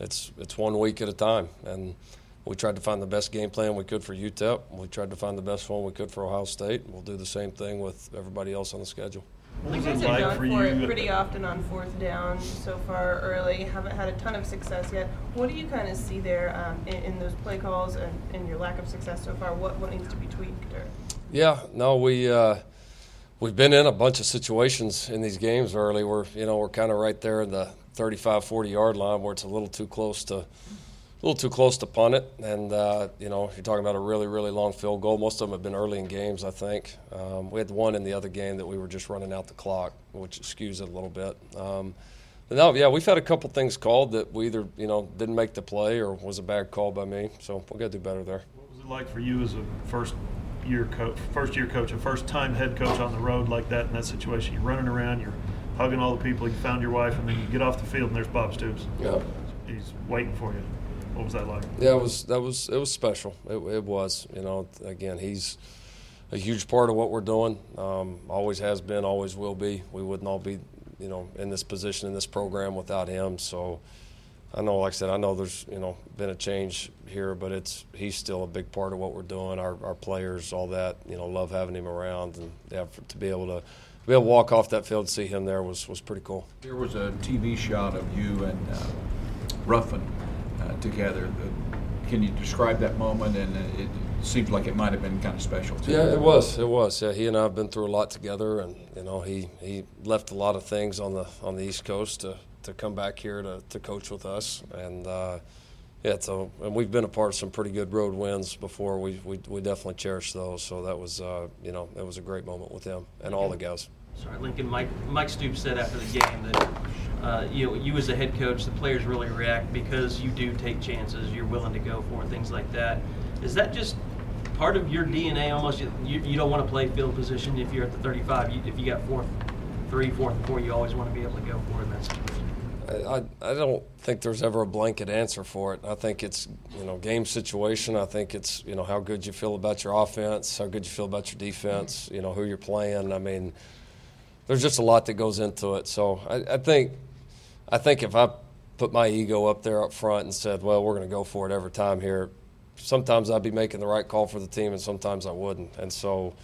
it's it's one week at a time, and we tried to find the best game plan we could for U T E P. We tried to find the best one we could for Ohio State. We'll do the same thing with everybody else on the schedule. You guys have gone for it pretty often on fourth down so far early. Haven't had a ton of success yet. What do you kind of see there um, in, in those play calls and, and your lack of success so far? What, what needs to be tweaked? Or? Yeah, no, we uh, we've been in a bunch of situations in these games early. We're you know we're kind of right there in the thirty-five, forty yard line where it's a little too close to. A little too close to punt it, and, uh, you know, you're talking about a really, really long field goal. Most of them have been early in games, I think. Um, we had one in the other game that we were just running out the clock, which skews it a little bit. Um, but, now, yeah, we've had a couple things called that we either, you know, didn't make the play or was a bad call by me, so we've got to do better there. What was it like for you as a first-year coach, first-year coach, a first-time head coach on the road like that in that situation? You're running around, you're hugging all the people, you found your wife, and then you get off the field and there's Bob Stoops. Yeah. He's waiting for you. What was that like? Yeah, it was. That was. It was special. It, it was. You know, again, he's a huge part of what we're doing. Um, always has been. Always will be. We wouldn't all be, you know, in this position in this program without him. So, I know, like I said, I know there's, you know, been a change here, but it's he's still a big part of what we're doing. Our our players, all that, you know, love having him around, and yeah, for, to be able to. We had to walk off that field and see him there was, was pretty cool. There was a T V shot of you and uh, Ruffin uh, together. The, can you describe that moment? And it, it seems like it might have been kind of special too. Yeah, it was. It was. Yeah, he and I have been through a lot together, and you know, he, he left a lot of things on the on the East Coast to, to come back here to, to coach with us, and uh, yeah, so and we've been a part of some pretty good road wins before. We we, we definitely cherish those. So that was uh, you know that was a great moment with him and all the guys. Sorry, Lincoln. Mike Mike Stoops said after the game that uh, you know, you as a head coach, the players really react because you do take chances. You're willing to go for things like that. Is that just part of your D N A? Almost you, you don't want to play field position if you're at the thirty-five. You, if you got fourth, three, fourth, and four, you always want to be able to go for it in that situation. I, I don't think there's ever a blanket answer for it. I think it's, you know, game situation. I think it's, you know, how good you feel about your offense, how good you feel about your defense, you know, who you're playing. I mean, there's just a lot that goes into it. So I, I think I think if I put my ego up there up front and said, well, we're going to go for it every time here, sometimes I'd be making the right call for the team and sometimes I wouldn't. And so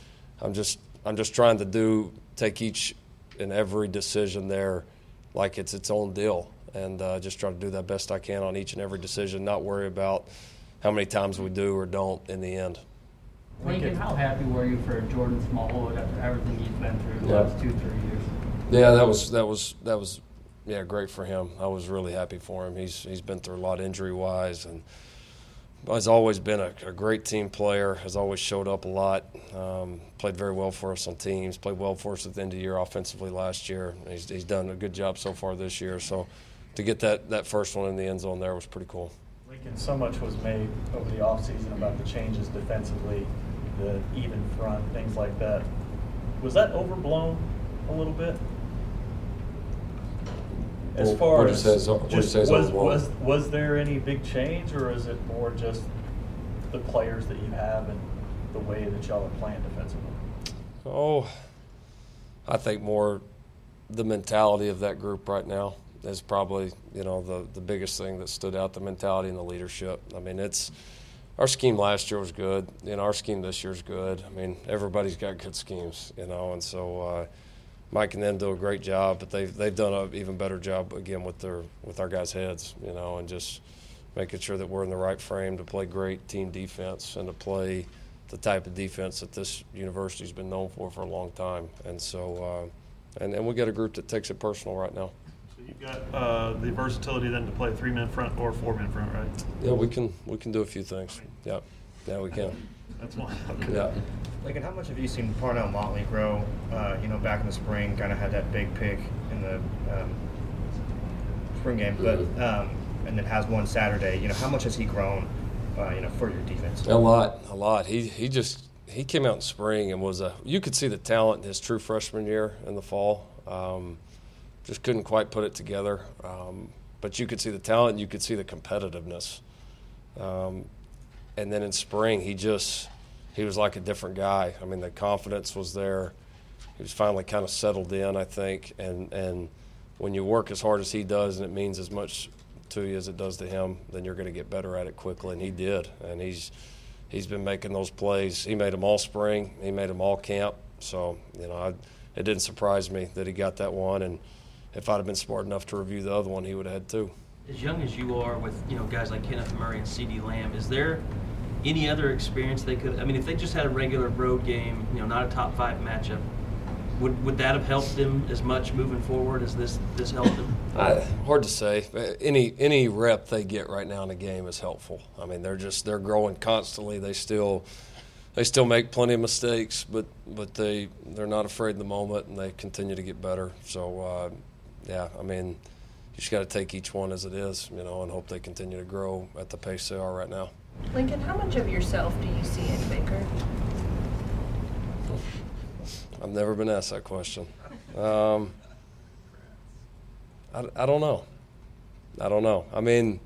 I'm just I'm just trying to do take each and every decision there like it's its own deal, and uh, just try to do that best I can on each and every decision, not worry about how many times we do or don't in the end. Lincoln, how happy were you for Jordan Smallwood after everything he's been through the yeah. last two, three years? Yeah, that was that was that was yeah great for him. I was really happy for him. He's he's been through a lot injury wise, and has always been a, a great team player. Has always showed up a lot. Um, played very well for us on teams. Played well for us at the end of the year offensively last year. He's, he's done a good job so far this year. So to get that, that first one in the end zone there was pretty cool. Lincoln, so much was made over the offseason about the changes defensively, the even front, things like that. Was that overblown a little bit? As far what as says, just, says was, was was there any big change, or is it more just the players that you have and the way that y'all are playing defensively? Oh, I think more the mentality of that group right now is probably, you know, the, the biggest thing that stood out, the mentality and the leadership. I mean, it's our scheme last year was good, and you know, our scheme this year is good. I mean, everybody's got good schemes, you know, and so uh, – Mike and them do a great job, but they've they've done an even better job again with their with our guys' heads, you know, and just making sure that we're in the right frame to play great team defense and to play the type of defense that this university's been known for for a long time. And so, uh, and and we got a group that takes it personal right now. So you've got uh, the versatility then to play three man front or four man front, right? Yeah, we can we can do a few things. Yeah, yeah, we can. That's one. Okay. Yeah. Lincoln, how much have you seen Parnell Motley grow? Uh, you know, back in the spring, kind of had that big pick in the um, spring game, but um, and then has one Saturday. You know, how much has he grown? Uh, you know, for your defense. A lot, a lot. He he just he came out in spring and was a. You could see the talent in his true freshman year in the fall. Um, just couldn't quite put it together, um, but you could see the talent. And you could see the competitiveness, um, and then in spring he just. He was like a different guy. I mean, the confidence was there. He was finally kind of settled in, I think. And and when you work as hard as he does and it means as much to you as it does to him, then you're going to get better at it quickly. And he did. And he's he's been making those plays. He made them all spring. He made them all camp. So, you know, I, it didn't surprise me that he got that one. And if I'd have been smart enough to review the other one, he would have had two. As young as you are with, you know, guys like Kenneth Murray and CeeDee Lamb, is there – any other experience they could? I mean, if they just had a regular road game, you know, not a top five matchup, would would that have helped them as much moving forward as this this helped them? I, hard to say. Any any rep they get right now in a game is helpful. I mean, they're just they're growing constantly. They still they still make plenty of mistakes, but but they they're not afraid in the moment, and they continue to get better. So uh, yeah, I mean, you just got to take each one as it is, you know, and hope they continue to grow at the pace they are right now. Lincoln, how much of yourself do you see in Baker? I've never been asked that question. Um, I, I don't know. I don't know. I mean,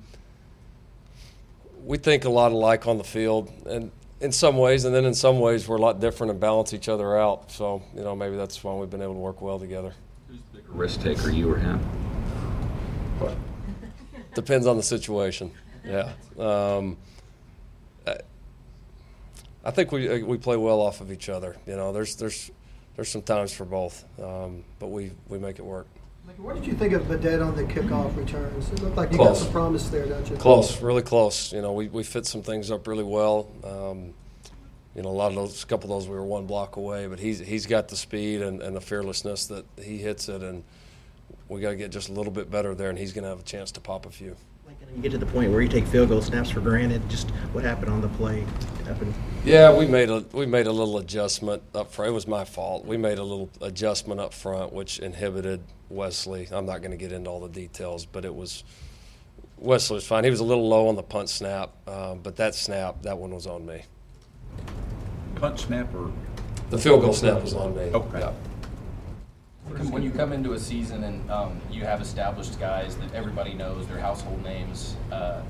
we think a lot alike on the field, and in some ways, and then in some ways we're a lot different and balance each other out. So, you know, maybe that's why we've been able to work well together. Who's the bigger risk taker, you or him? What? Depends on the situation. Yeah. Um, I, I think we we play well off of each other. You know, there's there's there's some times for both, um, but we, we make it work. What did you think of Baudet on the kickoff returns? It looked like you close. got some promise there, don't you? Close, really close. You know, we, we fit some things up really well. Um, you know, a lot of those, a couple of those we were one block away, but he's he's got the speed and, and the fearlessness that he hits it, and we got to get just a little bit better there, and he's going to have a chance to pop a few. Lincoln, you get to the point where you take field goal snaps for granted. Just what happened on the play? Happened. Yeah, we made a we made a little adjustment up front. It was my fault. We made a little adjustment up front, which inhibited Wesley. I'm not going to get into all the details, but it was Wesley was fine. He was a little low on the punt snap, um, but that snap, that one was on me. Punt snap or the field goal snap was on me. Okay. Yeah. When you come into a season and um, you have established guys that everybody knows, their household names. Uh,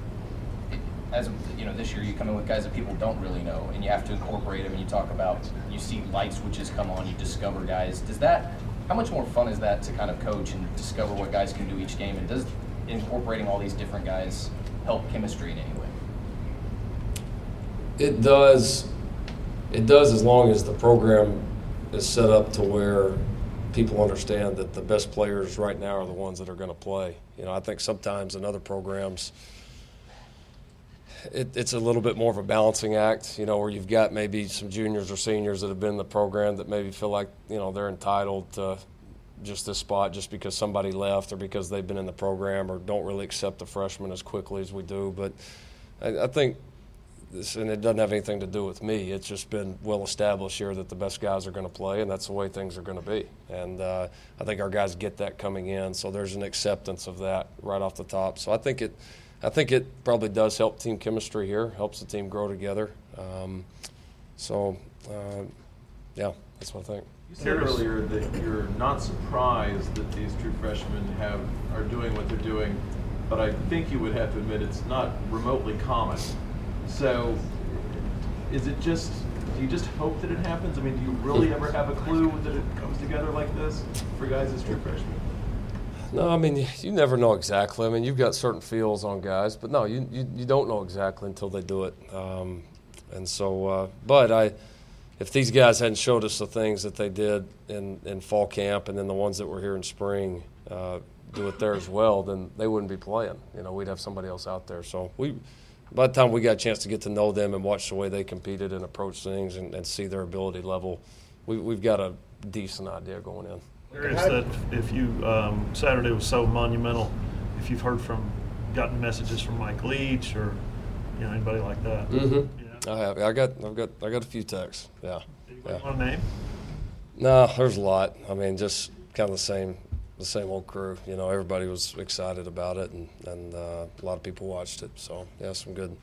As you know, this year you come in with guys that people don't really know, and you have to incorporate them. And you talk about, you see light switches come on, you discover guys. Does that? How much more fun is that to kind of coach and discover what guys can do each game? And does incorporating all these different guys help chemistry in any way? It does. It does, as long as the program is set up to where people understand that the best players right now are the ones that are going to play. You know, I think sometimes in other programs, It, it's a little bit more of a balancing act, you know, where you've got maybe some juniors or seniors that have been in the program that maybe feel like, you know, they're entitled to just this spot just because somebody left or because they've been in the program, or don't really accept the freshmen as quickly as we do. But I, I think this, and it doesn't have anything to do with me, it's just been well established here that the best guys are going to play, and that's the way things are going to be. And uh, I think our guys get that coming in, so there's an acceptance of that right off the top. So I think it I think it probably does help team chemistry here, helps the team grow together. Um, so, uh, yeah, that's what I think. You said earlier that you're not surprised that these true freshmen have are doing what they're doing, but I think you would have to admit it's not remotely common. So is it just, do you just hope that it happens? I mean, do you really ever have a clue that it comes together like this for guys as true freshmen? No, I mean, you never know exactly. I mean, you've got certain feels on guys, but no, you you, you don't know exactly until they do it. Um, and so, uh, but I, if these guys hadn't showed us the things that they did in, in fall camp, and then the ones that were here in spring uh, do it there as well, then they wouldn't be playing. You know, we'd have somebody else out there. So we, by the time we got a chance to get to know them and watch the way they competed and approached things and, and see their ability level, we, we've got a decent idea going in. Curious that if you um, Saturday was so monumental, if you've heard from, gotten messages from Mike Leach or, you know, anybody like that. Mm-hmm. Yeah. I have. I got. I've got. I got a few texts. Yeah. Anybody yeah. want a name? No, there's a lot. I mean, just kind of the same, the same old crew. You know, everybody was excited about it, and and uh, a lot of people watched it. So yeah, some good,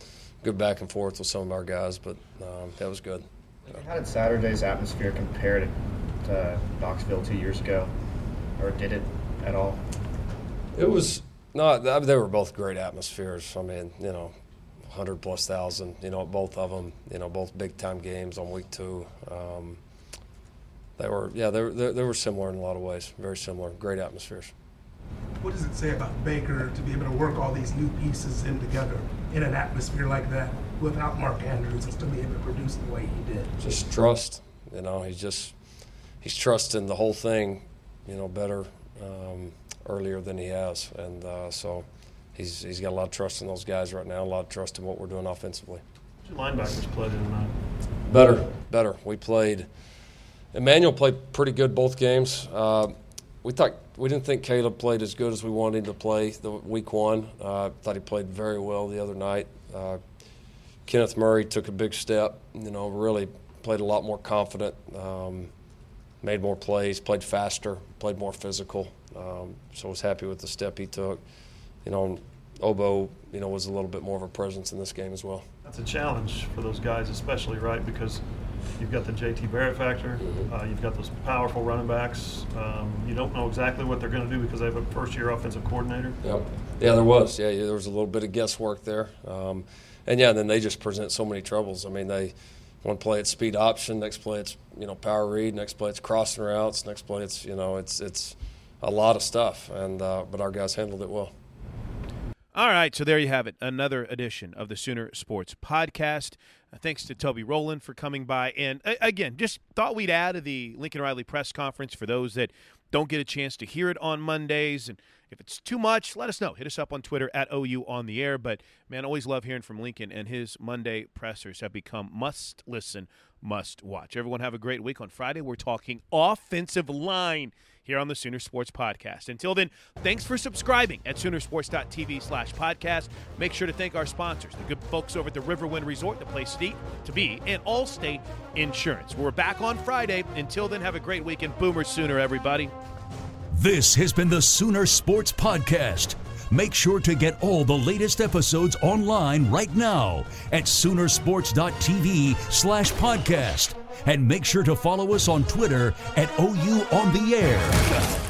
good back and forth with some of our guys, but um, that was good. Yeah. How did Saturday's atmosphere compare to? Uh, Knoxville two years ago, or did it at all? It was not. They were both great atmospheres. I mean, you know, hundred plus thousand. You know, both of them. You know, both big time games on week two. Um, they were, yeah, they were, they were similar in a lot of ways. Very similar. Great atmospheres. What does it say about Baker to be able to work all these new pieces in together in an atmosphere like that without Mark Andrews and still be able to produce the way he did? Just trust. You know, he's just. He's trusting the whole thing, you know, better um, earlier than he has. And uh, so he's he's got a lot of trust in those guys right now, a lot of trust in what we're doing offensively. Did your linebackers play tonight? Better, better. We played – Emmanuel played pretty good both games. Uh, we thought we didn't think Caleb played as good as we wanted him to play the week one. I uh, thought he played very well the other night. Uh, Kenneth Murray took a big step, you know, really played a lot more confident. Um Made more plays, played faster, played more physical. Um, so I was happy with the step he took. You know, Oboe, you know, was a little bit more of a presence in this game as well. That's a challenge for those guys especially, right? Because You've got the J T Barrett factor. Uh, you've got those powerful running backs. Um, you don't know exactly what they're going to do because they have a first-year offensive coordinator. Yep. Yeah, there was. Yeah, yeah, there was a little bit of guesswork there. Um, and, yeah, then they just present so many troubles. I mean, they one play it's speed option, next play it's, you know, power read, next play it's crossing routes, next play it's, you know, it's it's a lot of stuff. And uh, but our guys handled it well. All right, so there you have it, another edition of the Sooner Sports Podcast. Thanks to Toby Rowland for coming by. And, again, just thought we'd add to the Lincoln Riley press conference for those that don't get a chance to hear it on Mondays. And if it's too much, let us know. Hit us up on Twitter at O U on the air. But, man, always love hearing from Lincoln, and his Monday pressers have become must-listen, must-watch. Everyone have a great week. On Friday, we're talking offensive line here on the Sooner Sports Podcast. Until then, thanks for subscribing at Soonersports.tv slash podcast. Make sure to thank our sponsors, the good folks over at the Riverwind Resort, the place to be, and Allstate Insurance. We're back on Friday. Until then, have a great weekend. Boomer Sooner, everybody. This has been the Sooner Sports Podcast. Make sure to get all the latest episodes online right now at Soonersports.tv slash podcast. And make sure to follow us on Twitter at O U On The Air.